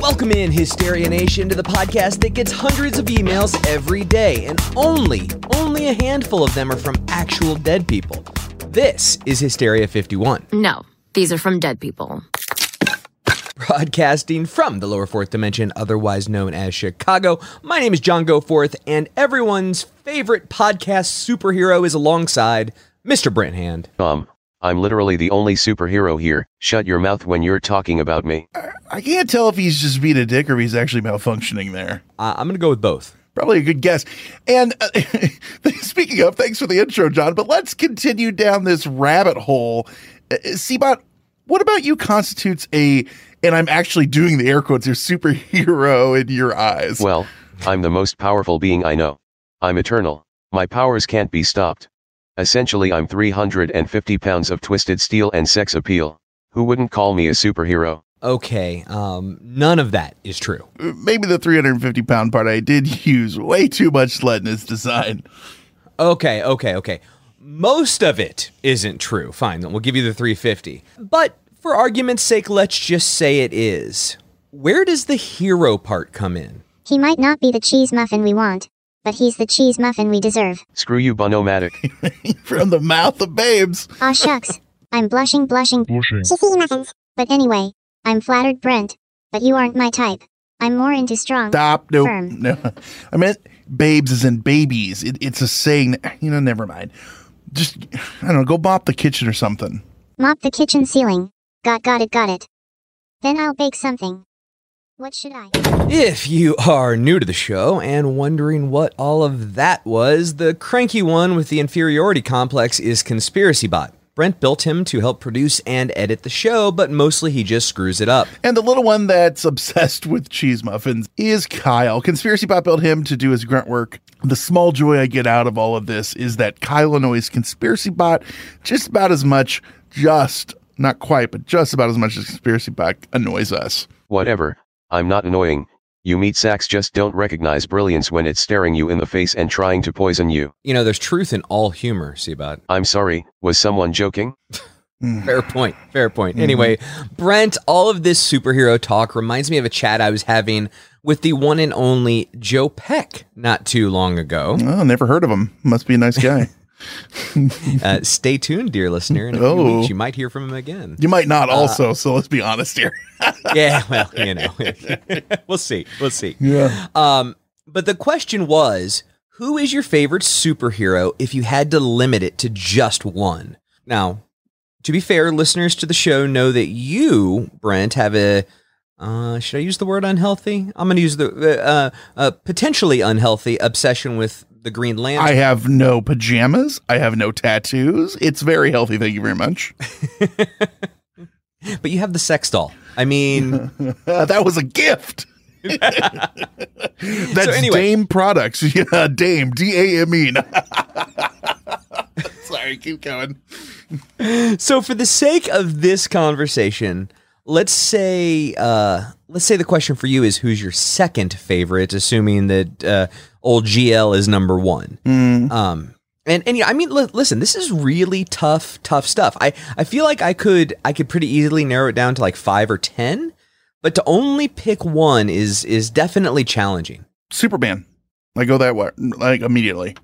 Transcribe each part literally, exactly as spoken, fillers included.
Welcome in, Hysteria Nation, to the podcast that gets hundreds of emails every day, and only, only a handful of them are from actual dead people. This is Hysteria fifty-one. No, these are from dead people. Broadcasting from the lower fourth dimension, otherwise known as Chicago, my name is John Goforth, and everyone's favorite podcast superhero is alongside Mister Brent Hand. Um. I'm literally the only superhero here. Shut your mouth when you're talking about me. I can't tell if he's just being a dick or if he's actually malfunctioning there. Uh, I'm going to go with both. Probably a good guess. And uh, speaking of, thanks for the intro, John, but let's continue down this rabbit hole. Uh, Seabot, what about you constitutes a, and I'm actually doing the air quotes, your superhero in your eyes? Well, I'm the most powerful being I know. I'm eternal. My powers can't be stopped. Essentially, I'm three hundred fifty pounds of twisted steel and sex appeal. Who wouldn't call me a superhero? Okay, um, none of that is true. Maybe the three hundred fifty pound part I did use way too much lead in its design. Okay, okay, okay. Most of it isn't true. Fine, then we'll give you the three hundred fifty. But for argument's sake, let's just say it is. Where does the hero part come in? He might not be the cheese muffin we want, but he's the cheese muffin we deserve. Screw you, Bonomatic. From the mouth of babes. Aw, shucks. I'm blushing, blushing, blushing. Cheesy muffins. But anyway, I'm flattered, Brent. But you aren't my type. I'm more into strong. Stop. No. Firm. No. I meant babes as in babies. It, it's a saying. That, you know, never mind. Just, I don't know, go mop the kitchen or something. Mop the kitchen ceiling. Got, got it, got it. Then I'll bake something. What should I? If you are new to the show and wondering what all of that was, the cranky one with the inferiority complex is Conspiracy Bot. Brent built him to help produce and edit the show, but mostly he just screws it up. And the little one that's obsessed with cheese muffins is Kyle. Conspiracy Bot built him to do his grunt work. The small joy I get out of all of this is that Kyle annoys Conspiracy Bot just about as much, just, not quite, but just about as much as Conspiracy Bot annoys us. Whatever. I'm not annoying. You meat sacks just don't recognize brilliance when it's staring you in the face and trying to poison you. You know, there's truth in all humor, Seabot. I'm sorry, was someone joking? Fair point, fair point. Mm-hmm. Anyway, Brent, all of this superhero talk reminds me of a chat I was having with the one and only Joe Peck not too long ago. Oh, never heard of him. Must be a nice guy. uh, stay tuned, dear listener. In a few oh. weeks, you might hear from him again. You might not, also. Uh, so let's be honest here. yeah, well, you know, we'll see, we'll see. Yeah. Um, but the question was, who is your favorite superhero if you had to limit it to just one? Now, to be fair, listeners to the show know that you, Brent, have a. Uh, should I use the word unhealthy? I'm going to use the uh, uh, potentially unhealthy obsession with the Green Lantern. I have no pajamas. I have no tattoos. It's very healthy. Thank you very much. But you have the sex doll. I mean, that was a gift. That's so anyway. Dame Products. Yeah, Dame, D A M E. Sorry, keep going. So for the sake of this conversation, Let's say uh, let's say the question for you is who's your second favorite, assuming that uh, old G L is number one. Mm. Um, and and you know, I mean, l- listen, this is really tough, tough stuff. I, I feel like I could I could pretty easily narrow it down to like five or ten, but to only pick one is is definitely challenging. Superman, I go that way like immediately.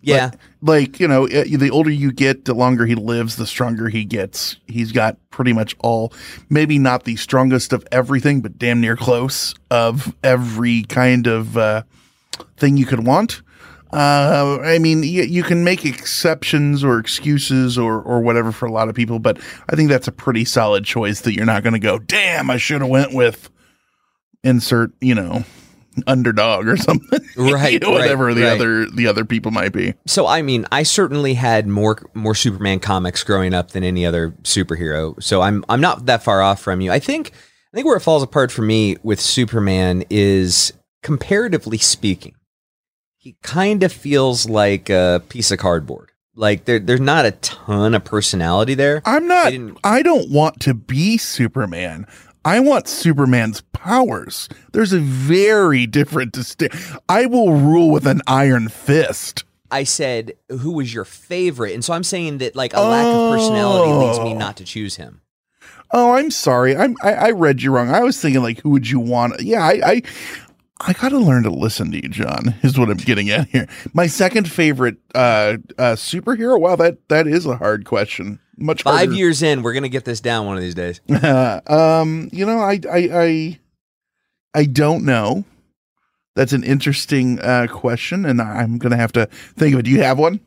Yeah. But, like, you know, the older you get, the longer he lives, the stronger he gets. He's got pretty much all, maybe not the strongest of everything, but damn near close of every kind of uh, thing you could want. Uh, I mean, you, you can make exceptions or excuses or, or whatever for a lot of people, but I think that's a pretty solid choice that you're not going to go, damn, I should have went with insert, you know, underdog or something, right? You know, whatever right, the right. other the other people might be. So I mean, I certainly had more more Superman comics growing up than any other superhero. So I'm I'm not that far off from you. I think I think where it falls apart for me with Superman is, comparatively speaking, he kind of feels like a piece of cardboard. Like there there's not a ton of personality there. I'm not. I don't want to be Superman. I want Superman's powers. There's a very different distinct. I will rule with an iron fist. I said, who was your favorite? And so I'm saying that, like, a oh. lack of personality leads me not to choose him. Oh, I'm sorry. I'm, I I read you wrong. I was thinking, like, who would you want? Yeah, I I, I got to learn to listen to you, John, is what I'm getting at here. My second favorite uh, uh, superhero? Wow, that that is a hard question. Much Five harder. years in, we're gonna get this down one of these days. Uh, um, you know, I, I, I, I don't know. That's an interesting uh, question, and I'm gonna have to think of it. Do you have one?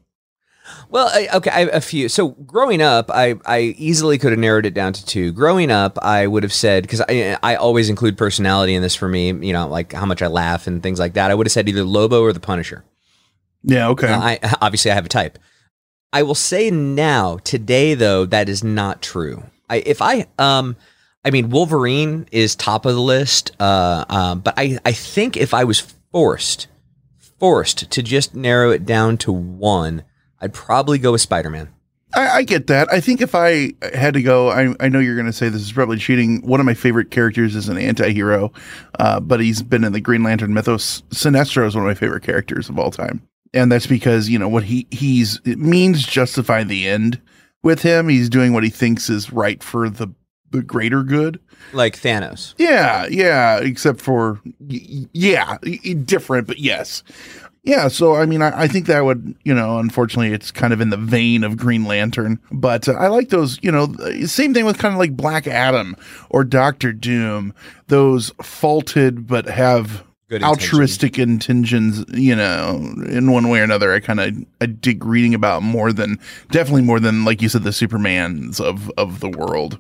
Well, I, okay, I have a few. So, growing up, I, I easily could have narrowed it down to two. Growing up, I would have said, because I, I always include personality in this for me. You know, like how much I laugh and things like that. I would have said either Lobo or the Punisher. Yeah. Okay. Uh, I obviously I have a type. I will say now, today, though, that is not true. I, if I, um, I mean, Wolverine is top of the list, uh, uh, but I, I think if I was forced, forced to just narrow it down to one, I'd probably go with Spider-Man. I, I get that. I think if I had to go, I, I know you're going to say this is probably cheating. One of my favorite characters is an anti-hero, uh, but he's been in the Green Lantern mythos. Sinestro is one of my favorite characters of all time. And that's because, you know, what he he's it means justify the end with him. He's doing what he thinks is right for the, the greater good. Like Thanos. Yeah. Yeah. Except for, yeah, different, but yes. Yeah. So, I mean, I, I think that would, you know, unfortunately, it's kind of in the vein of Green Lantern. But uh, I like those, you know, same thing with kind of like Black Adam or Doctor Doom. Those faulted but have altruistic intentions, you know, in one way or another. I kind of I dig reading about more than definitely more than, like you said, the Supermans of of the world.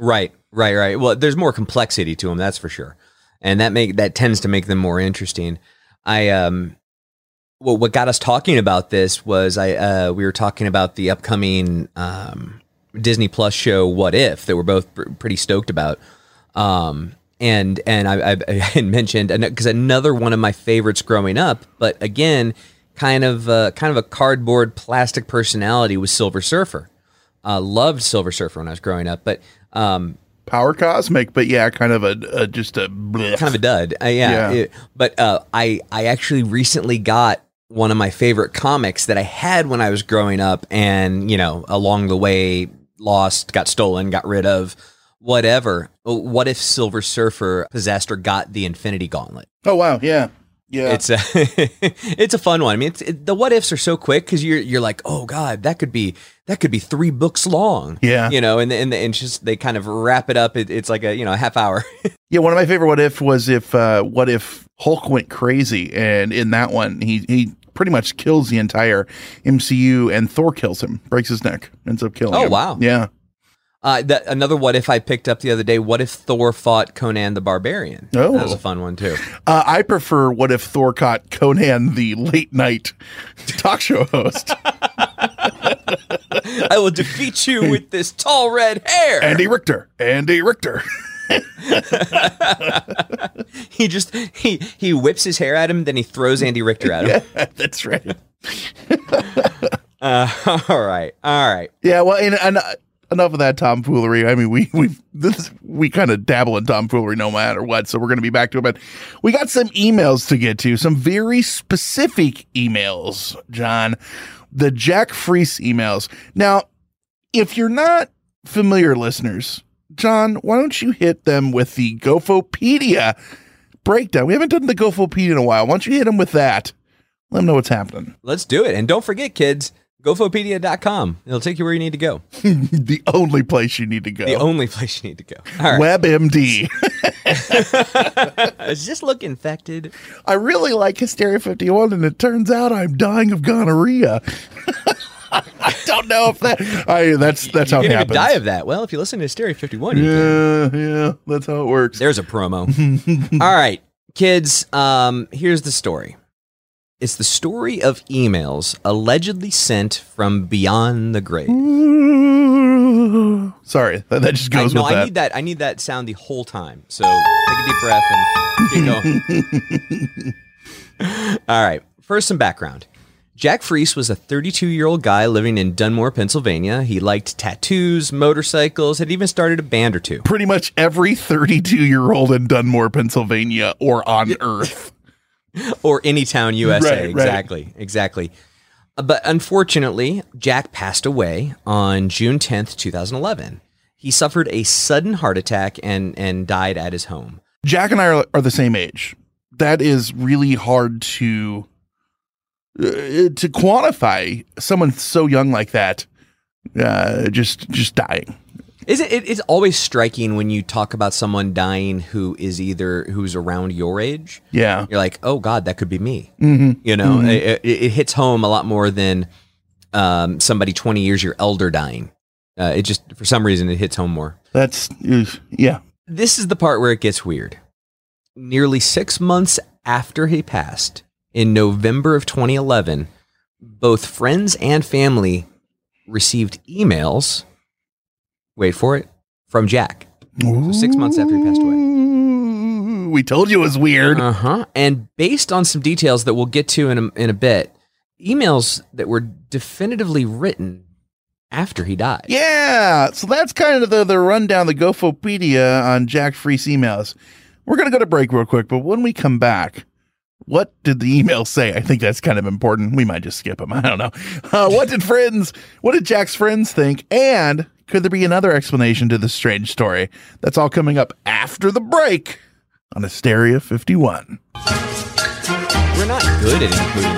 Right, right, right. Well, there's more complexity to them, that's for sure, and that make that tends to make them more interesting. I um, well, what got us talking about this was I uh, we were talking about the upcoming um Disney Plus show What If that we're both pr- pretty stoked about. Um. And and I, I had mentioned, because another one of my favorites growing up, but again, kind of uh, kind of a cardboard plastic personality, was Silver Surfer. Uh, loved Silver Surfer when I was growing up, but um, Power Cosmic, but yeah, kind of a, a just a bleh. kind of a dud. Uh, yeah, yeah. It, but uh, I I actually recently got one of my favorite comics that I had when I was growing up, and you know, along the way, lost, got stolen, got rid of. Whatever. What if Silver Surfer possessed or got the Infinity Gauntlet? Oh wow, yeah, yeah. It's a it's a fun one. I mean, it's, it, the what ifs are so quick because you're you're like, oh god, that could be that could be three books long. Yeah, you know, and and, and just they kind of wrap it up. It, it's like a you know a half hour. Yeah, one of my favorite what if was if uh, what if Hulk went crazy, and in that one he he pretty much kills the entire M C U, and Thor kills him, breaks his neck, ends up killing. Oh him. Wow, yeah. Uh, that, another what if I picked up the other day, what if Thor fought Conan the Barbarian? Oh. That was a fun one, too. Uh, I prefer what if Thor caught Conan the late night talk show host. I will defeat you with this tall red hair. Andy Richter. Andy Richter. he just he he whips his hair at him, then he throws Andy Richter at him. Yeah, that's right. uh, all right. All right. Yeah, well, and... and uh, enough of that tomfoolery. I mean, we we this we kind of dabble in tomfoolery no matter what, so we're going to be back to it. But we got some emails to get to, some very specific emails, John. The Jack Freese emails. Now, if you're not familiar, listeners, John, why don't you hit them with the Gofopedia breakdown? We haven't done the Gofopedia in a while. Why don't you hit them with that? Let them know what's happening. Let's do it. And don't forget, kids, gofopedia dot com. It'll take you where you need to go. The only place you need to go. The only place you need to go. All right. WebMD. Just look infected. I really like Hysteria fifty-one, and it turns out I'm dying of gonorrhea. I don't know if that. I that's that's you how it happens. You die of that. Well, if you listen to Hysteria fifty-one, you yeah, can. yeah, that's how it works. There's a promo. All right, kids. Um, here's the story. It's the story of emails allegedly sent from beyond the grave. Sorry, that, that just goes I, no, with that. No, I need that. I need that sound the whole time. So take a deep breath and keep going. All right. First, some background. Jack Freese was a thirty-two-year-old guy living in Dunmore, Pennsylvania. He liked tattoos, motorcycles, had even started a band or two. Pretty much every thirty-two-year-old in Dunmore, Pennsylvania, or on Earth. Or any town, U S A. Right, exactly, right. exactly. But unfortunately, Jack passed away on June tenth, two thousand eleven. He suffered a sudden heart attack and, and died at his home. Jack and I are, are the same age. That is really hard to... Uh, to quantify someone so young like that, uh, just just dying. Is it? It's always striking when you talk about someone dying who is either who's around your age. Yeah, you're like, oh God, that could be me. Mm-hmm. You know, mm-hmm. it, it, it hits home a lot more than um, somebody twenty years your elder dying. Uh, it just for some reason it hits home more. That's yeah. This is the part where it gets weird. Nearly six months after he passed. In November of twenty eleven, both friends and family received emails, wait for it, from Jack. So six months after he passed away. We told you it was weird. Uh-huh. And based on some details that we'll get to in a, in a bit, emails that were definitively written after he died. Yeah. So that's kind of the, the rundown, the Gofopedia on Jack Freese emails. We're going to go to break real quick, but when we come back... What did the email say? I think that's kind of important. We might just skip them. I don't know. Uh, what did friends, what did Jack's friends think? And could there be another explanation to this strange story? That's all coming up after the break on Hysteria fifty-one. We're not good at including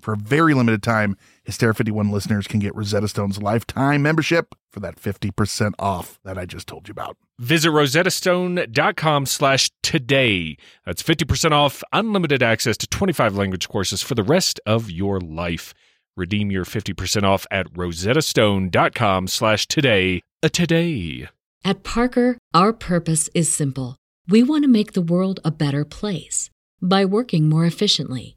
For a very limited time, Hysteria fifty-one listeners can get Rosetta Stone's lifetime membership for that fifty percent off that I just told you about. Visit rosettastone.com slash today. That's fifty percent off, unlimited access to twenty-five language courses for the rest of your life. Redeem your fifty percent off at rosettastone.com slash today, a today. At Parker, our purpose is simple. We want to make the world a better place. By working more efficiently,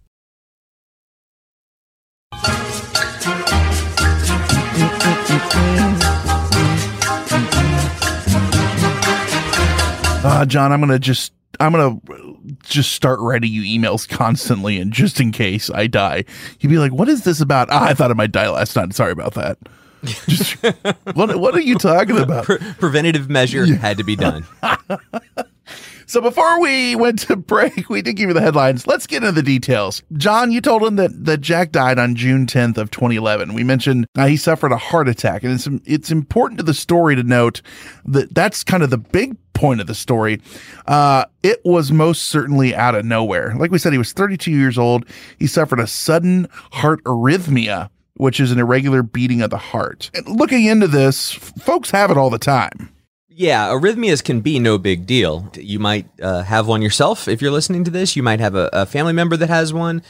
Uh, John, I'm going to just I'm going to just start writing you emails constantly. And just in case I die, you'd be like, what is this about? Ah, I thought I might die last night. Sorry about that. Just, what, what are you talking about? Pre- preventative measure yeah. had to be done. So before we went to break, we did give you the headlines. Let's get into the details. John, you told him that, that Jack died on June tenth of twenty eleven. We mentioned uh, he suffered a heart attack, and it's it's important to the story to note that that's kind of the big point of the story. Uh, it was most certainly out of nowhere. Like we said, he was thirty-two years old. He suffered a sudden heart arrhythmia, which is an irregular beating of the heart. And looking into this, folks have it all the time. Yeah, arrhythmias can be no big deal. You might uh, have one yourself if you're listening to this. You might have a, a family member that has one.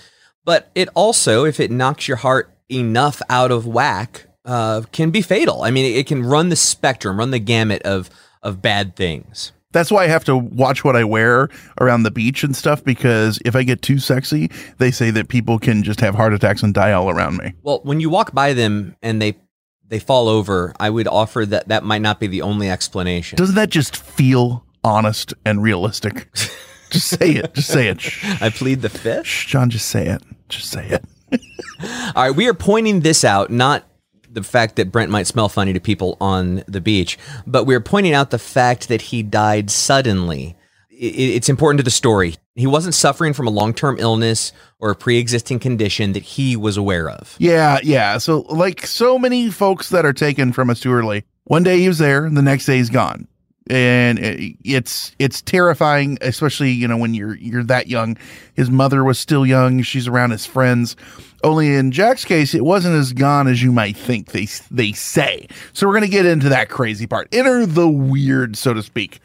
But it also, if it knocks your heart enough out of whack, uh, can be fatal. I mean, it can run the spectrum, run the gamut of, of bad things. That's why I have to watch what I wear around the beach and stuff, because if I get too sexy, they say that people can just have heart attacks and die all around me. Well, when you walk by them and they... they fall over, I would offer that that might not be the only explanation. Doesn't that just feel honest and realistic? Just say it. Just say it. Shh. I plead the fifth. Shh, John, just say it. Just say it. All right. We are pointing this out, not the fact that Brent might smell funny to people on the beach, but we're pointing out the fact that he died suddenly. It's important to the story. He wasn't suffering from a long-term illness or a pre-existing condition that he was aware of. Yeah, yeah. So like so many folks that are taken from us too early, one day he was there, the next day he's gone. And it's it's terrifying, especially, you know, when you're you're that young. His mother was still young. She's around his friends. Only in Jack's case, it wasn't as gone as you might think, they, they say. So we're going to get into that crazy part. Enter the weird, so to speak.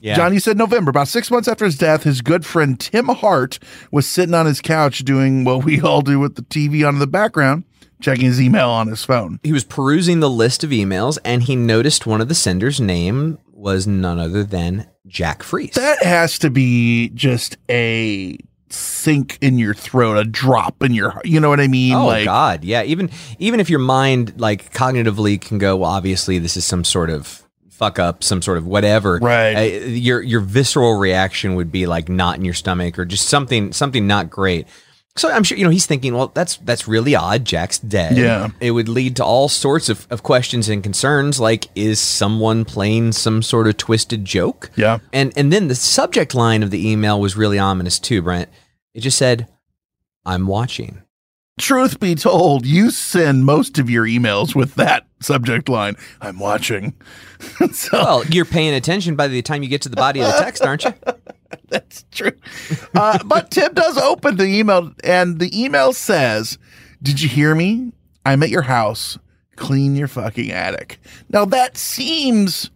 Yeah. John, you said November, about six months after his death, his good friend Tim Hart was sitting on his couch doing what we all do with the T V on in the background, checking his email on his phone. He was perusing the list of emails, and he noticed one of the senders' name was none other than Jack Freese. That has to be just a sink in your throat, a drop in your heart. You know what I mean? Oh, like, God, yeah. Even, even if your mind, like, cognitively can go, well, obviously this is some sort of fuck up, some sort of whatever, right? Uh, your your visceral reaction would be like knot in your stomach or just something something not great. So I'm sure, you know, he's thinking, well, that's that's really odd. Jack's dead. Yeah. It would lead to all sorts of, of questions and concerns, like, is someone playing some sort of twisted joke? Yeah. And and then the subject line of the email was really ominous too, Brent. It just said, "I'm watching." Truth be told, you send most of your emails with that subject line, "I'm watching." So, well, you're paying attention by the time you get to the body of the text, aren't you? That's true. Uh, but Tim does open the email, and the email says, "Did you hear me? I'm at your house. Clean your fucking attic." Now, that seems...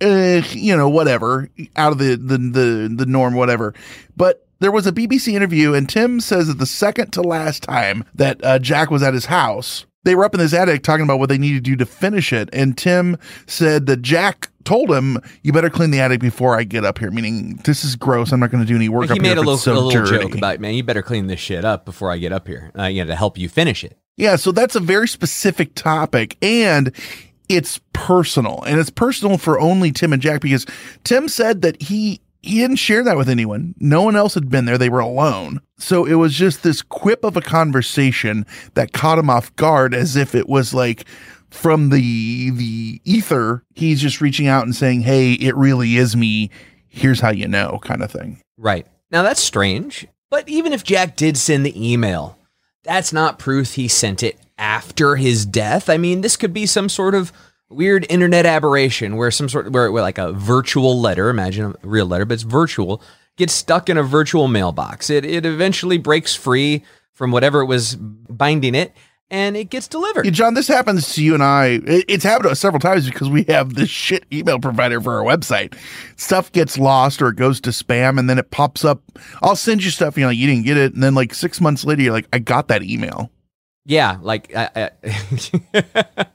Uh, you know, whatever, out of the, the, the, the norm, whatever. But there was a B B C interview, and Tim says that the second to last time that uh, Jack was at his house, they were up in his attic talking about what they needed to do to finish it. And Tim said that Jack told him, "You better clean the attic before I get up here," meaning this is gross. I'm not going to do any work. He up made here a, little, so a little joke about, man, you better clean this shit up before I get up here, uh, you know, to help you finish it. Yeah. So that's a very specific topic. And it's personal, and it's personal for only Tim and Jack, because Tim said that he, he didn't share that with anyone. No one else had been there. They were alone. So it was just this quip of a conversation that caught him off guard, as if it was like from the, the ether. He's just reaching out and saying, "Hey, it really is me. Here's how you know," kind of thing. Right. Now that's strange, but even if Jack did send the email, that's not proof he sent it after his death. I mean, this could be some sort of weird internet aberration where some sort of, where, where like a virtual letter, imagine a real letter, but it's virtual, gets stuck in a virtual mailbox. It it eventually breaks free from whatever it was binding it, and it gets delivered. Yeah, John, this happens to you and I. It's happened to us several times because we have this shit email provider for our website. Stuff gets lost or it goes to spam, and then it pops up. I'll send you stuff, you know, like, you didn't get it. And then like six months later, you're like, "I got that email." Yeah, like I, I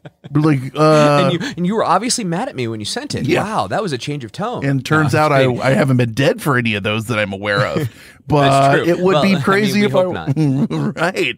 like, uh, and, you, and you were obviously mad at me when you sent it. Yeah. Wow, that was a change of tone. And turns uh, out I, I haven't been dead for any of those that I'm aware of. But it would well, be crazy I mean, if I right.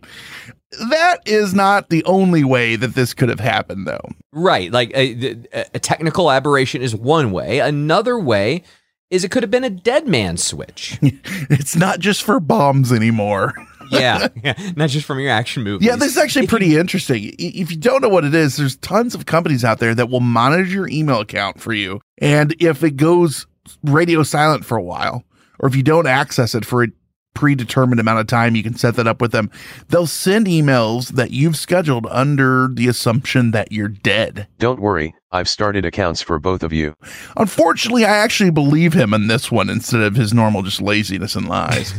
That is not the only way that this could have happened, though. Right. Like a, a technical aberration is one way. Another way is it could have been a dead man switch. It's not just for bombs anymore. yeah, yeah, not just from your action movies. Yeah, this is actually pretty interesting. If you don't know what it is, there's tons of companies out there that will monitor your email account for you. And if it goes radio silent for a while, or if you don't access it for a predetermined amount of time, you can set that up with them. They'll send emails that you've scheduled under the assumption that you're dead. Don't worry, I've started accounts for both of you. Unfortunately, I actually believe him in this one instead of his normal just laziness and lies.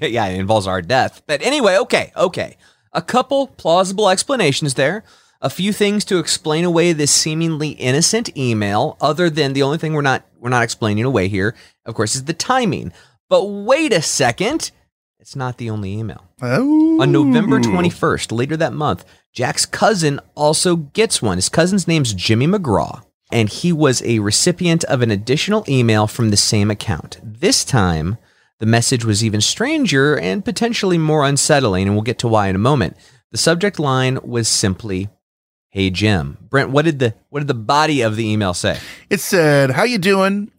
Yeah, it involves our death. But anyway, okay, okay. A couple plausible explanations there. A few things to explain away this seemingly innocent email, other than the only thing we're not we're not explaining away here, of course, is the timing. But wait a second, it's not the only email. Oh. On November twenty-first, later that month, Jack's cousin also gets one. His cousin's name's Jimmy McGraw, and he was a recipient of an additional email from the same account. This time, the message was even stranger and potentially more unsettling, and we'll get to why in a moment. The subject line was simply, "Hey, Jim." Brent, what did the what did the body of the email say? It said, "How you doing?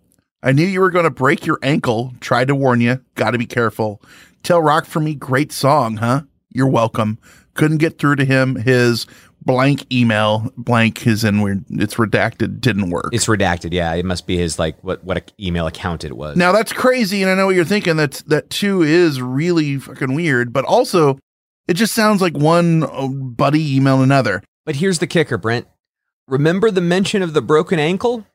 I knew you were going to break your ankle. Tried to warn you. Got to be careful. Tell Rock for me. Great song, huh? You're welcome." Couldn't get through to him. His blank email, blank is in weird. It's redacted. Didn't work. It's redacted. Yeah, it must be his like what what email account it was. Now that's crazy, and I know what you're thinking. That's that too is really fucking weird. But also, it just sounds like one buddy emailed another. But here's the kicker, Brent. Remember the mention of the broken ankle?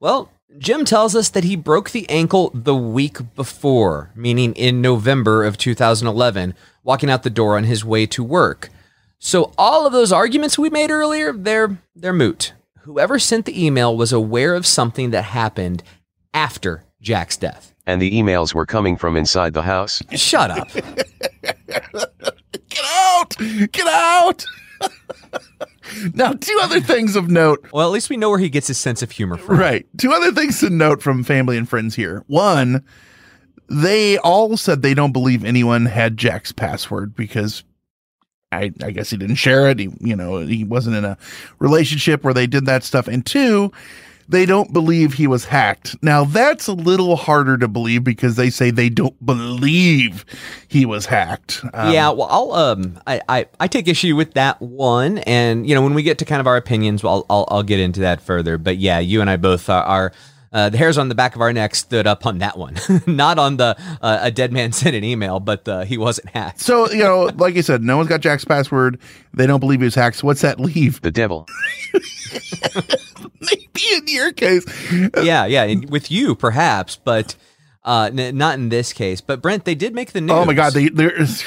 Well, Jim tells us that he broke the ankle the week before, meaning in November of two thousand eleven, walking out the door on his way to work. So all of those arguments we made earlier, they're they're moot. Whoever sent the email was aware of something that happened after Jack's death. And the emails were coming from inside the house. Shut up. Get out! Get out! Now, two other things of note. Well, at least we know where he gets his sense of humor from. Right. Two other things to note from family and friends here. One, they all said they don't believe anyone had Jack's password because I, I guess he didn't share it. He, you know, he wasn't in a relationship where they did that stuff. And two, they don't believe he was hacked. Now, that's a little harder to believe because they say they don't believe he was hacked. Um, yeah, well, I'll um, I, I, I take issue with that one. And, you know, when we get to kind of our opinions, well, I'll, I'll, I'll get into that further. But yeah, you and I both are, are uh, the hairs on the back of our neck stood up on that one. Not on the uh, a dead man sent an email, but uh, he wasn't hacked. So, you know, like you said, no one's got Jack's password. They don't believe he was hacked. So what's that leave? The devil. Maybe in your case. Yeah, yeah, with you perhaps, but uh, n- not in this case. But Brent, they did make the news. Oh my God, they, there, is,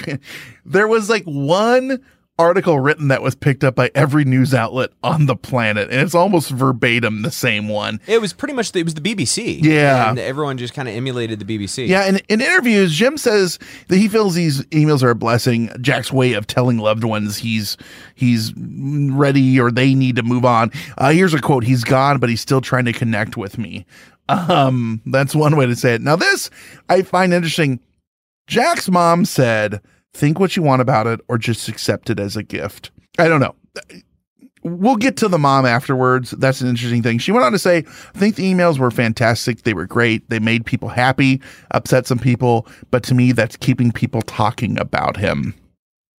there was like one article written that was picked up by every news outlet on the planet, and it's almost verbatim the same one. It was pretty much, the, it was the B B C. Yeah. And everyone just kind of emulated the B B C. Yeah, and in interviews, Jim says that he feels these emails are a blessing, Jack's way of telling loved ones he's he's ready or they need to move on. Uh, here's a quote, "He's gone, but he's still trying to connect with me." Um, that's one way to say it. Now this, I find interesting. Jack's mom said, "Think what you want about it or just accept it as a gift." I don't know. We'll get to the mom afterwards. That's an interesting thing. She went on to say, "I think the emails were fantastic. They were great. They made people happy, upset some people. But to me, that's keeping people talking about him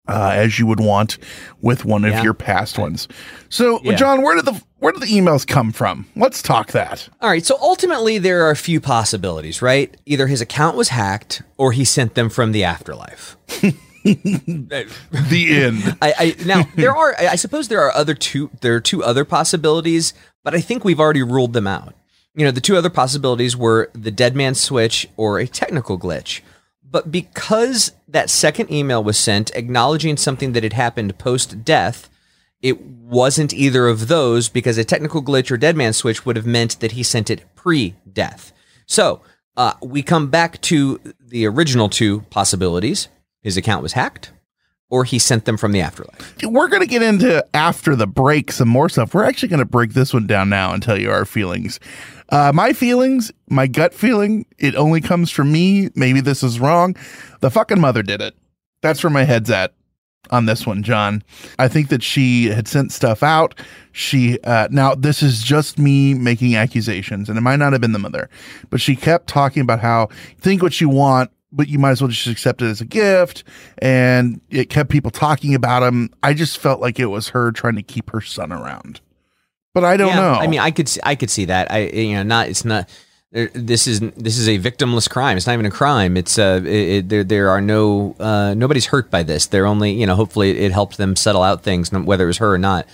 uh, as you would want with one yeah. of your past ones." So, yeah. John, where did the where did the emails come from? Let's talk that. All right. So ultimately, there are a few possibilities, right? Either his account was hacked or he sent them from the afterlife. The end. I, I now there are I suppose there are other two there are two other possibilities, but I think we've already ruled them out. You know, the two other possibilities were the dead man switch or a technical glitch. But because that second email was sent acknowledging something that had happened post death, it wasn't either of those, because a technical glitch or dead man switch would have meant that he sent it pre-death. So uh, we come back to the original two possibilities. His account was hacked, or he sent them from the afterlife. We're going to get into, after the break, some more stuff. We're actually going to break this one down now and tell you our feelings. Uh, my feelings, my gut feeling, it only comes from me. Maybe this is wrong. The fucking mother did it. That's where my head's at on this one, John. I think that she had sent stuff out. She, uh, now this is just me making accusations, and it might not have been the mother, but she kept talking about how think what you want, but you might as well just accept it as a gift. And it kept people talking about him. I just felt like it was her trying to keep her son around, but I don't yeah, know. I mean, I could, I could see that. I, you know, not, it's not, this is, this is a victimless crime. It's not even a crime. It's uh, it, it, there, there are no, uh, nobody's hurt by this. They're only, you know, hopefully it helped them settle out things, whether it was her or not.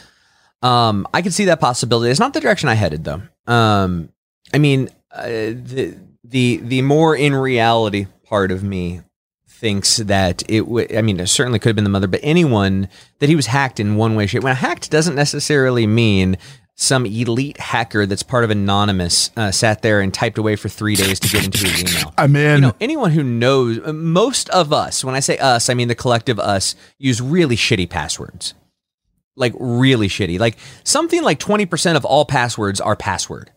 Um, I could see that possibility. It's not the direction I headed though. Um, I mean, uh, the, the, the more in reality part of me thinks that it would, I mean, it certainly could have been the mother, but anyone that he was hacked in one way, shape. Well, hacked doesn't necessarily mean some elite hacker that's part of Anonymous uh, sat there and typed away for three days to get into his email. I'm in. You know, anyone who knows, most of us, when I say us, I mean the collective us, use really shitty passwords. Like really shitty. Like something like twenty percent of all passwords are password.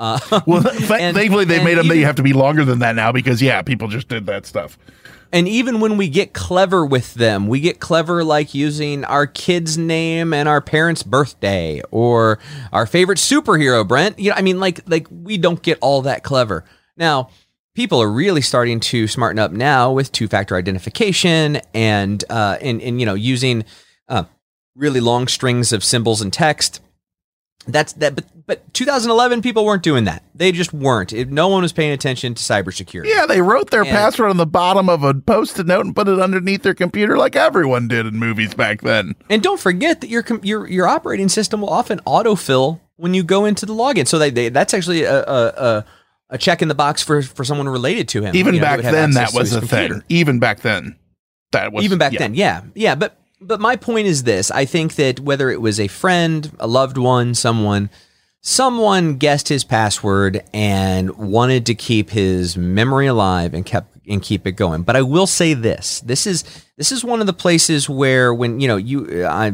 Uh, well, and, thankfully they made them even, that you have to be longer than that now because, yeah, people just did that stuff. And even when we get clever with them, we get clever like using our kid's name and our parents' birthday or our favorite superhero, Brent. You know, I mean, like, like we don't get all that clever. Now, people are really starting to smarten up now with two-factor identification and, uh, and, and you know, using uh, really long strings of symbols and text. That's that, but but two thousand eleven people weren't doing that. They just weren't. It, no one was paying attention to cybersecurity. Yeah, they wrote their and, password on the bottom of a post-it note and put it underneath their computer, like everyone did in movies back then. And don't forget that your your your operating system will often autofill when you go into the login. So they, they that's actually a a a check in the box for for someone related to him. Even you know, back then, that was a computer. thing. Even back then, that was even back yeah. then. Yeah, yeah, but. But my point is this. I think that whether it was a friend, a loved one, someone, someone guessed his password and wanted to keep his memory alive and kept and keep it going. But I will say this. This is this is one of the places where when, you know, you I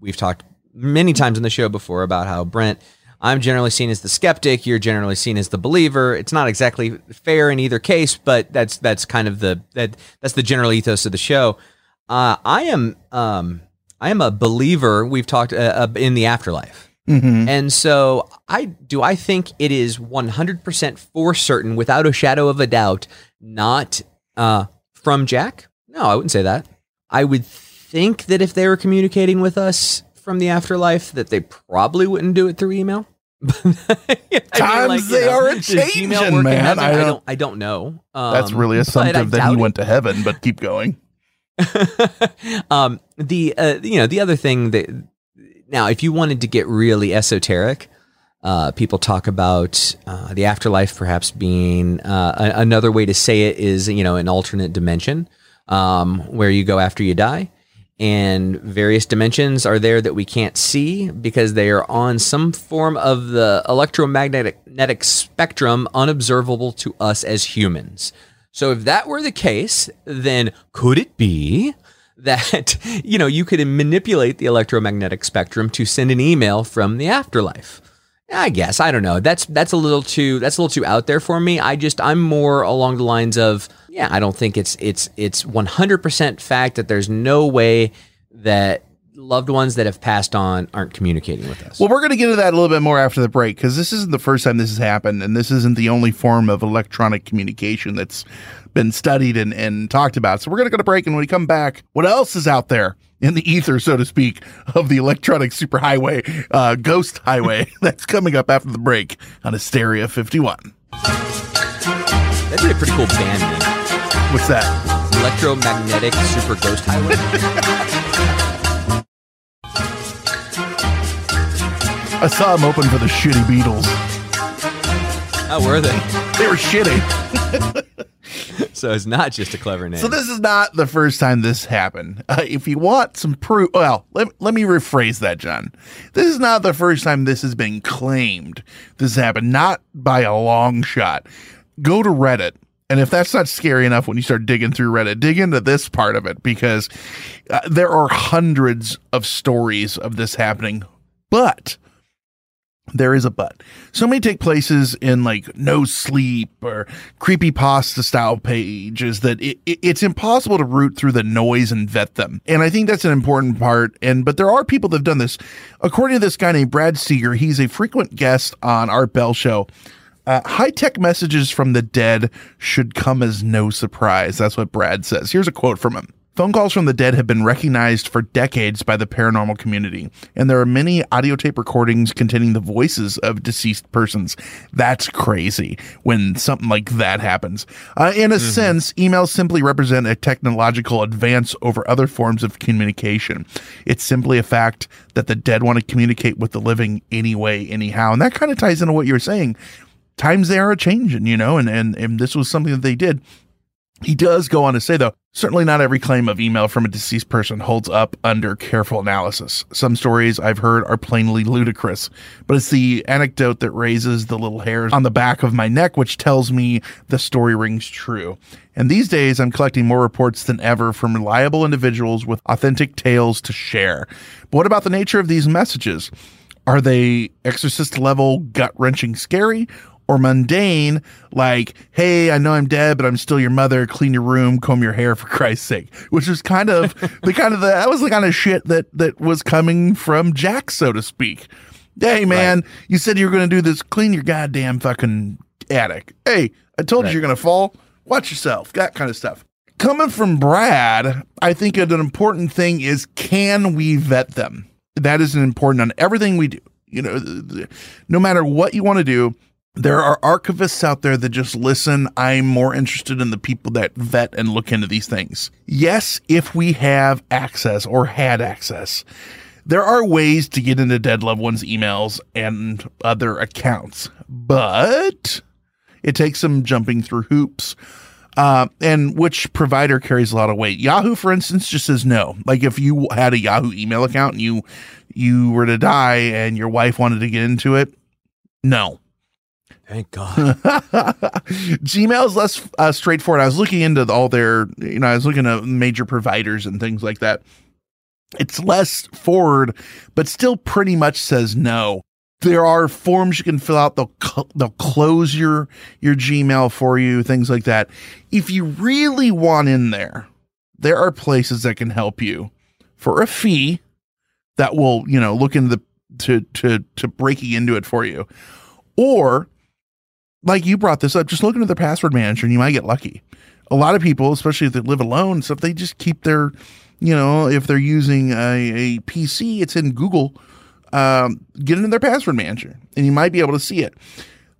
we've talked many times on the show before about how Brent, I'm generally seen as the skeptic, you're generally seen as the believer. It's not exactly fair in either case, but that's that's kind of the that that's the general ethos of the show. Uh, I am, um, I am a believer. We've talked uh, in the afterlife, mm-hmm. and so I do. I think it is one hundred percent for certain, without a shadow of a doubt, not uh, from Jack. No, I wouldn't say that. I would think that if they were communicating with us from the afterlife, that they probably wouldn't do it through email. I mean, Times like, they know, are a changing, man. I don't, I don't, I don't know. Um, that's really assumptive that he went to heaven, but keep going. um, the, uh, you know, the other thing that now, if you wanted to get really esoteric, uh, people talk about, uh, the afterlife perhaps being, uh, a- another way to say it is, you know, an alternate dimension, um, where you go after you die, and various dimensions are there that we can't see because they are on some form of the electromagnetic spectrum unobservable to us as humans. So if that were the case, then could it be that, you know, you could manipulate the electromagnetic spectrum to send an email from the afterlife? I guess. I don't know. That's that's a little too that's a little too out there for me. I just I'm more along the lines of, yeah, I don't think it's it's it's one hundred percent fact that there's no way that loved ones that have passed on aren't communicating with us. Well, we're going to get into that a little bit more after the break, because this isn't the first time this has happened, and this isn't the only form of electronic communication that's been studied and, and talked about. So we're going to go to break, and when we come back, what else is out there in the ether, so to speak, of the electronic superhighway, uh, ghost highway, that's coming up after the break on Hysteria fifty-one. That'd be a pretty cool band name. What's that? Electromagnetic Super Ghost Highway. I saw them open for the shitty Beatles. How were they? They were shitty. So it's not just a clever name. So this is not the first time this happened. Uh, if you want some proof, well, let, let me rephrase that, John. This is not the first time this has been claimed. This happened, not by a long shot. Go to Reddit And if that's not scary enough, when you start digging through Reddit, dig into this part of it, because uh, there are hundreds of stories of this happening. But there is a but. So many take places in like No Sleep or creepypasta style pages that it, it, it's impossible to root through the noise and vet them. And I think that's an important part. And but there are people that have done this. According to this guy named Brad Seeger, he's a frequent guest on Art Bell Show. Uh, high-tech messages from the dead should come as no surprise. That's what Brad says. Here's a quote from him. Phone calls from the dead have been recognized for decades by the paranormal community, and there are many audio tape recordings containing the voices of deceased persons. That's crazy when something like that happens. Uh, in a mm-hmm. sense, emails simply represent a technological advance over other forms of communication. It's simply a fact that the dead want to communicate with the living anyway, anyhow. And that kind of ties into what you're saying. Times they are a changing, you know, and, and, and this was something that they did. He does go on to say, though, certainly not every claim of email from a deceased person holds up under careful analysis. Some stories I've heard are plainly ludicrous, but it's the anecdote that raises the little hairs on the back of my neck, which tells me the story rings true. And these days, I'm collecting more reports than ever from reliable individuals with authentic tales to share. But what about the nature of these messages? Are they exorcist-level, gut-wrenching scary? Or mundane, like, hey, I know I'm dead, but I'm still your mother. Clean your room, comb your hair, for Christ's sake. Which was kind of the kind of the that was the kind of shit that that was coming from Jack, so to speak. Hey, man, right. You said you were going to do this. Clean your goddamn fucking attic. Hey, I told right. you you're going to fall. Watch yourself. That kind of stuff. Coming from Brad, I think an important thing is, can we vet them? That is important on everything we do. You know, no matter what you want to do. There are archivists out there that just listen. I'm more interested in the people that vet and look into these things. Yes, if we have access or had access, there are ways to get into dead loved ones' emails and other accounts, but it takes some jumping through hoops. Uh, and which provider carries a lot of weight. Yahoo, for instance, just says no. Like if you had a Yahoo email account and you you were to die and your wife wanted to get into it, no. Thank God. Gmail is less uh, straightforward. I was looking into all their, you know, I was looking at major providers and things like that. It's less forward, but still pretty much says no. There are forms you can fill out. They'll cl- they'll close your your Gmail for you, things like that. If you really want in there, there are places that can help you for a fee that will, you know, look into the to to to breaking into it for you. Or, like you brought this up, just look into their password manager and you might get lucky. A lot of people, especially if they live alone, so if they just keep their, you know, if they're using a, a P C, it's in Google, um, get into their password manager and you might be able to see it.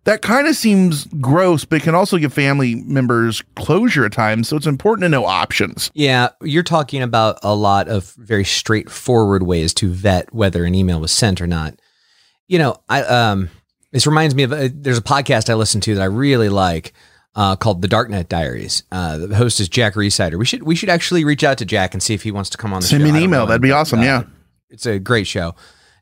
That kind of seems gross, but it can also give family members closure at times. So it's important to know options. Yeah, you're talking about a lot of very straightforward ways to vet whether an email was sent or not. You know, I... um. This reminds me of, uh, there's a podcast I listen to that I really like uh, called The Darknet Diaries. Uh, the host is Jack Rhysider. We should we should actually reach out to Jack and see if he wants to come on the Send show. Send me an email. That'd be awesome. Uh, yeah. It's a great show.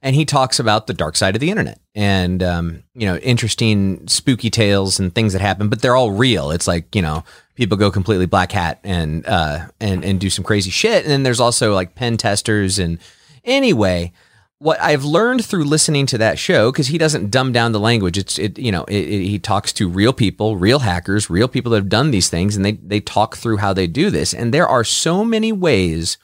And he talks about the dark side of the internet and, um, you know, interesting spooky tales and things that happen, but they're all real. It's like, you know, people go completely black hat and, uh, and, and do some crazy shit. And then there's also like pen testers and anyway, what I've learned through listening to that show, because he doesn't dumb down the language. It's it you know it, it, he talks to real people, real hackers, real people that have done these things, and they they talk through how they do this. And there are so many ways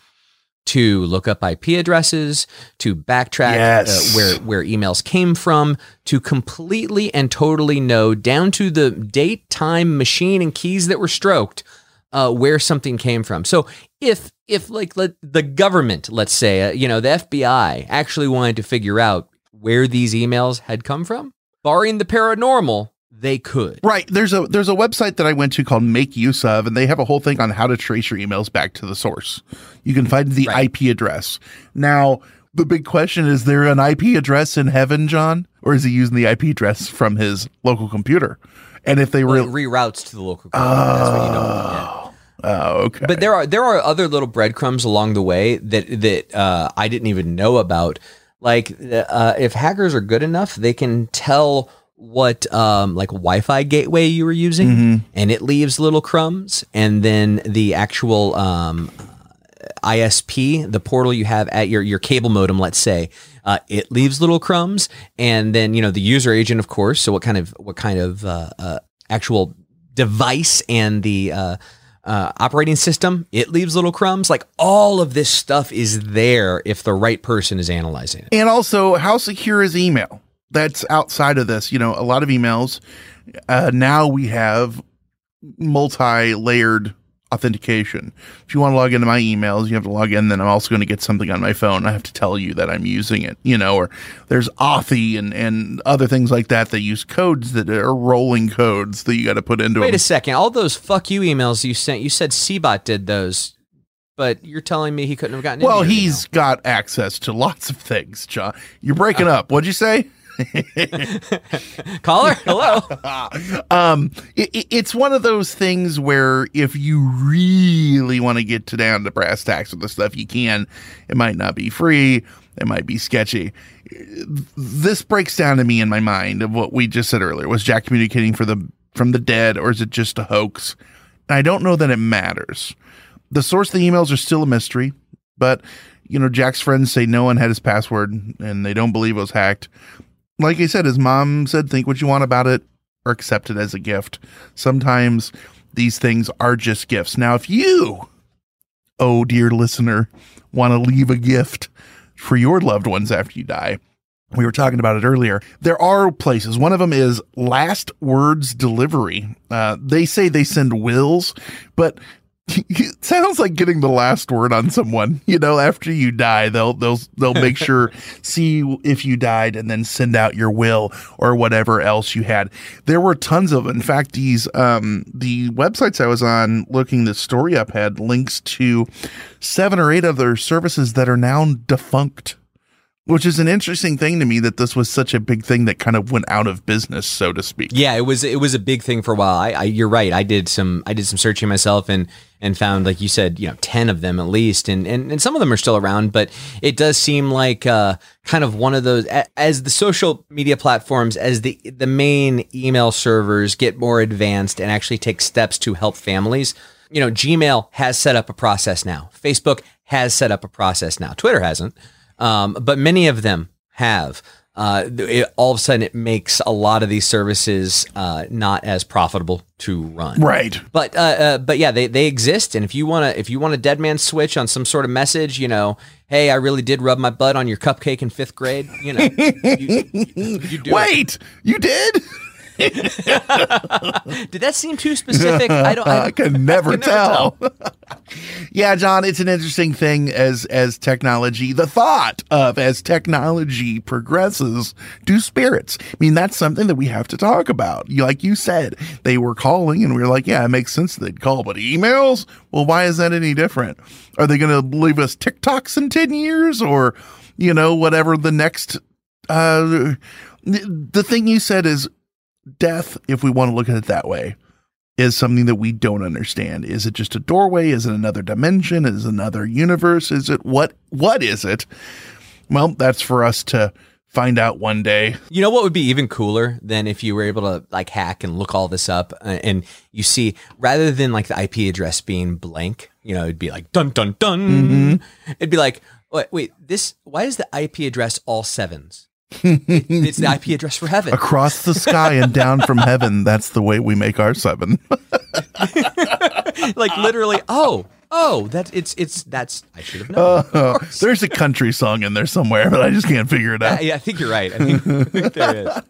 to look up I P addresses, to backtrack yes. uh, where where emails came from, to completely and totally know down to the date, time, machine, and keys that were stroked. Uh, where something came from. So if, if like let, the government, let's say, uh, you know, the F B I actually wanted to figure out where these emails had come from, barring the paranormal, they could. Right. There's a, there's a website that I went to called Make Use Of, and they have a whole thing on how to trace your emails back to the source. You can find the right. I P address. Now, the big question is, there an I P address in heaven, John? Or is he using the I P address from his local computer? And if they were well, re- reroutes to the local computer, uh, that's what you don't know. Oh, okay. But there are there are other little breadcrumbs along the way that that uh, I didn't even know about. Like uh, if hackers are good enough, they can tell what um, like Wi-Fi gateway you were using, mm-hmm. and it leaves little crumbs. And then the actual um, I S P, the portal you have at your, your cable modem, let's say, uh, it leaves little crumbs. And then, you know, the user agent, of course. So what kind of, what kind of uh, uh, actual device and the uh, uh, operating system, it leaves little crumbs. Like all of this stuff is there if the right person is analyzing it. And also, how secure is email? That's outside of this. You know, a lot of emails, uh, now we have multi-layered authentication. If you want to log into my emails, you have to log in. Then I'm also going to get something on my phone. I have to tell you that I'm using it, you know, or there's Authy and, and other things like that. They use codes that are rolling codes that you got to put into it. Wait them. a second. All those fuck you emails you sent, you said C bot did those. But you're telling me he couldn't have gotten. Well, he's email. got access to lots of things, John. You're breaking uh, up. What'd you say? Caller, hello. um, it, it's one of those things where if you really want to get to down to brass tacks with the stuff, you can. It might not be free. It might be sketchy. This breaks down to me in my mind of what we just said earlier. Was Jack communicating for the from the dead, or is it just a hoax? And I don't know that it matters. The source of the emails are still a mystery, but, you know, Jack's friends say no one had his password and they don't believe it was hacked. Like I said, his mom said, think what you want about it or accept it as a gift. Sometimes these things are just gifts. Now, if you, oh, dear listener, want to leave a gift for your loved ones after you die, we were talking about it earlier. There are places. One of them is Last Words Delivery. Uh, they say they send wills, but it sounds like getting the last word on someone, you know, after you die, they'll, they'll, they'll make sure, see if you died and then send out your will or whatever else you had. There were tons of, in fact, these, um, the websites I was on looking this story up had links to seven or eight other services that are now defunct, which is an interesting thing to me that this was such a big thing that kind of went out of business, so to speak. Yeah, it was, it was a big thing for a while. I, I you're right. I did some, I did some searching myself and, and found, like you said, you know, ten of them at least. And, and, and some of them are still around, but it does seem like uh, kind of one of those, as the social media platforms, as the, the main email servers get more advanced and actually take steps to help families. You know, Gmail has set up a process now. Facebook has set up a process now. Twitter hasn't. Um, but many of them have. Uh, it, all of a sudden, it makes a lot of these services uh, not as profitable to run. Right. But uh, uh, but yeah, they, they exist. And if you wanna if you want a dead man switch on some sort of message, you know, hey, I really did rub my butt on your cupcake in fifth grade. You know, you, you do Wait, it. you did? Did that seem too specific? I don't. I, I can never I can tell. Never tell. Yeah, John, it's an interesting thing as as technology. The thought of as technology progresses, do spirits? I mean, that's something that we have to talk about. You, like you said, they were calling, and we were like, yeah, it makes sense they'd call, but emails? Well, why is that any different? Are they going to leave us TikToks in ten years, or you know, whatever the next? Uh, the, the thing you said is. Death, if we want to look at it that way, is something that we don't understand. Is it just a doorway? Is it another dimension? Is it another universe? Is it what? What is it? Well, that's for us to find out one day. You know what would be even cooler than if you were able to like hack and look all this up, and you see rather than like the I P address being blank, you know, it'd be like dun dun dun. Mm-hmm. It'd be like wait, wait, this. Why is the I P address all sevens? It's the I P address for heaven. Across the sky and down from heaven. That's the way we make our seven. Like literally. Oh, oh, that it's it's that's I should have known. Uh, there's a country song in there somewhere, but I just can't figure it out. Yeah, I think you're right. I think there is.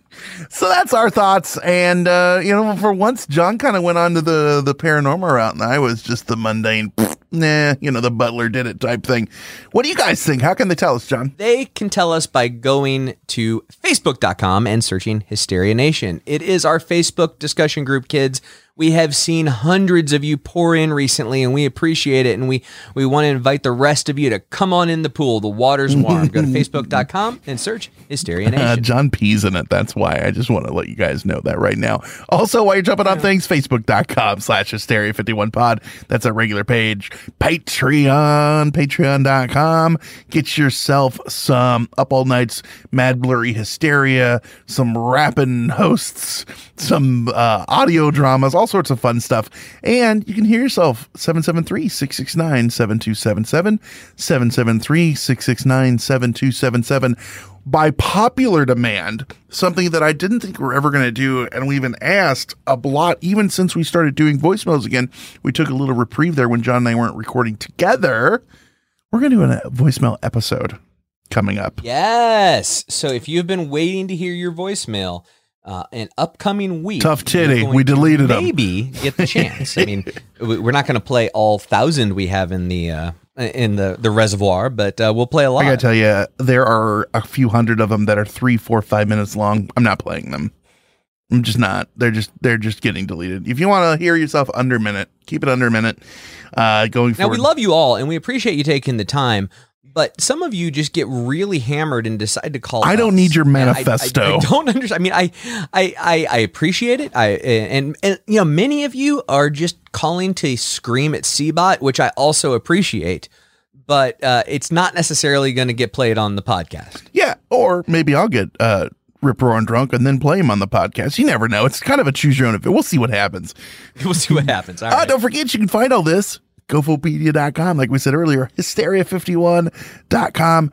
So that's our thoughts. And, uh, you know, for once, John kind of went on to the, the paranormal route and I was just the mundane. Nah, you know, the butler did it type thing. What do you guys think? How can they tell us, John? They can tell us by going to facebook dot com and searching Hysteria Nation. It is our Facebook discussion group, kids. We have seen hundreds of you pour in recently, and we appreciate it. And we, we want to invite the rest of you to come on in the pool. The water's warm. Go to facebook dot com and search Hysteria Nation. Uh, John pees in it. That's why I just want to let you guys know that right now. Also, while you're jumping on things, facebook dot com slash hysteria fifty-one pod. That's our regular page. Patreon, patreon dot com. Get yourself some Up All Night's Mad Blurry Hysteria, some rapping hosts, some uh, audio dramas, all sorts of fun stuff. And you can hear yourself seven seven three, six six nine, seven two seven seven, seven seven three, six six nine, seven two seven seven. By popular demand, something that I didn't think we were ever going to do, and we even asked a lot, even since we started doing voicemails again. We took a little reprieve there when John and I weren't recording together. We're going to do a voicemail episode coming up. Yes. So if you've been waiting to hear your voicemail, Uh, an upcoming week. Tough titty. We deleted them. Maybe get the chance. I mean, we're not going to play all thousand we have in the uh, in the, the reservoir, but uh, we'll play a lot. I got to tell you, there are a few hundred of them that are three, four, five minutes long. I'm not playing them. I'm just not. They're just they're just getting deleted. If you want to hear yourself under a minute, keep it under a minute. Uh, going forward. Now, we love you all, and we appreciate you taking the time. But some of you just get really hammered and decide to call. I us. don't need your manifesto. I, I, I don't understand. I mean, I, I, I, I appreciate it. I and, and you know, many of you are just calling to scream at C bot, which I also appreciate. But uh, it's not necessarily going to get played on the podcast. Yeah, or maybe I'll get uh, rip roaring drunk and then play him on the podcast. You never know. It's kind of a choose your own event. We'll see what happens. We'll see what happens. All right. Uh, don't forget, you can find all this. Gofopedia dot com, like we said earlier, hysteria fifty-one dot com.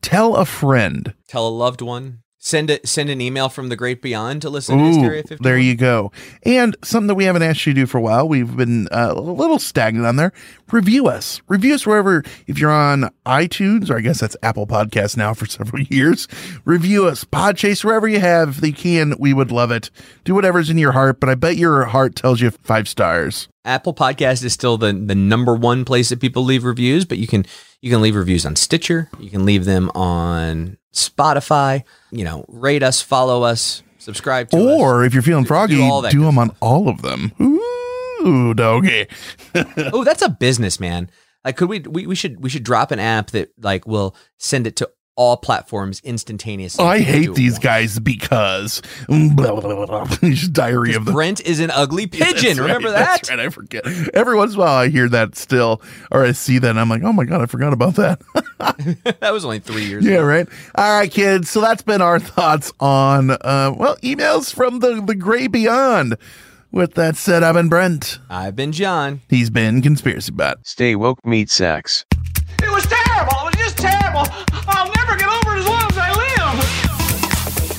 Tell a friend. Tell a loved one. Send a, send an email from the great beyond to listen Ooh, to Hysteria fifty-one. There you go. And something that we haven't asked you to do for a while, we've been uh, a little stagnant on there. Review us. Review us wherever. If you're on iTunes, or I guess that's Apple Podcasts now for several years, review us. Podchase, wherever you have. If they can, we would love it. Do whatever's in your heart, but I bet your heart tells you five stars. Apple Podcast is still the, the number one place that people leave reviews, but you can you can leave reviews on Stitcher. You can leave them on Spotify. You know, rate us, follow us, subscribe to or us. Or if you're feeling froggy, do, do them on all of them. Ooh, doggy. Oh, that's a business, man. Like, could we, we we should we should drop an app that like will send it to all platforms instantaneously. Oh, I hate these guys because blah, blah, blah, blah. Diary of the Brent is an ugly pigeon. Yeah, remember right, that? That's right, I forget. Every once in a while I hear that still, or I see that and I'm like, oh my God, I forgot about that. That was only three years yeah, ago. Yeah, right. All right, kids. So that's been our thoughts on, uh, well, emails from the, the gray beyond. With that said, I've been Brent. I've been John. He's been Conspiracy Bot. Stay woke, meat sacks. It was terrible. It was just terrible. I'll never get over it as long as I live.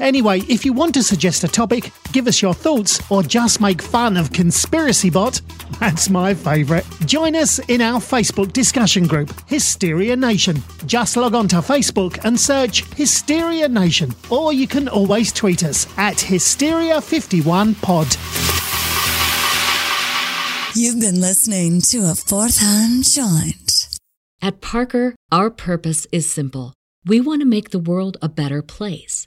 Anyway, if you want to suggest a topic, give us your thoughts, or just make fun of Conspiracy Bot, that's my favourite, join us in our Facebook discussion group, Hysteria Nation. Just log on to Facebook and search Hysteria Nation, or you can always tweet us at Hysteria fifty-one pod. You've been listening to a fourth-hand joint. At Parker, our purpose is simple. We want to make the world a better place.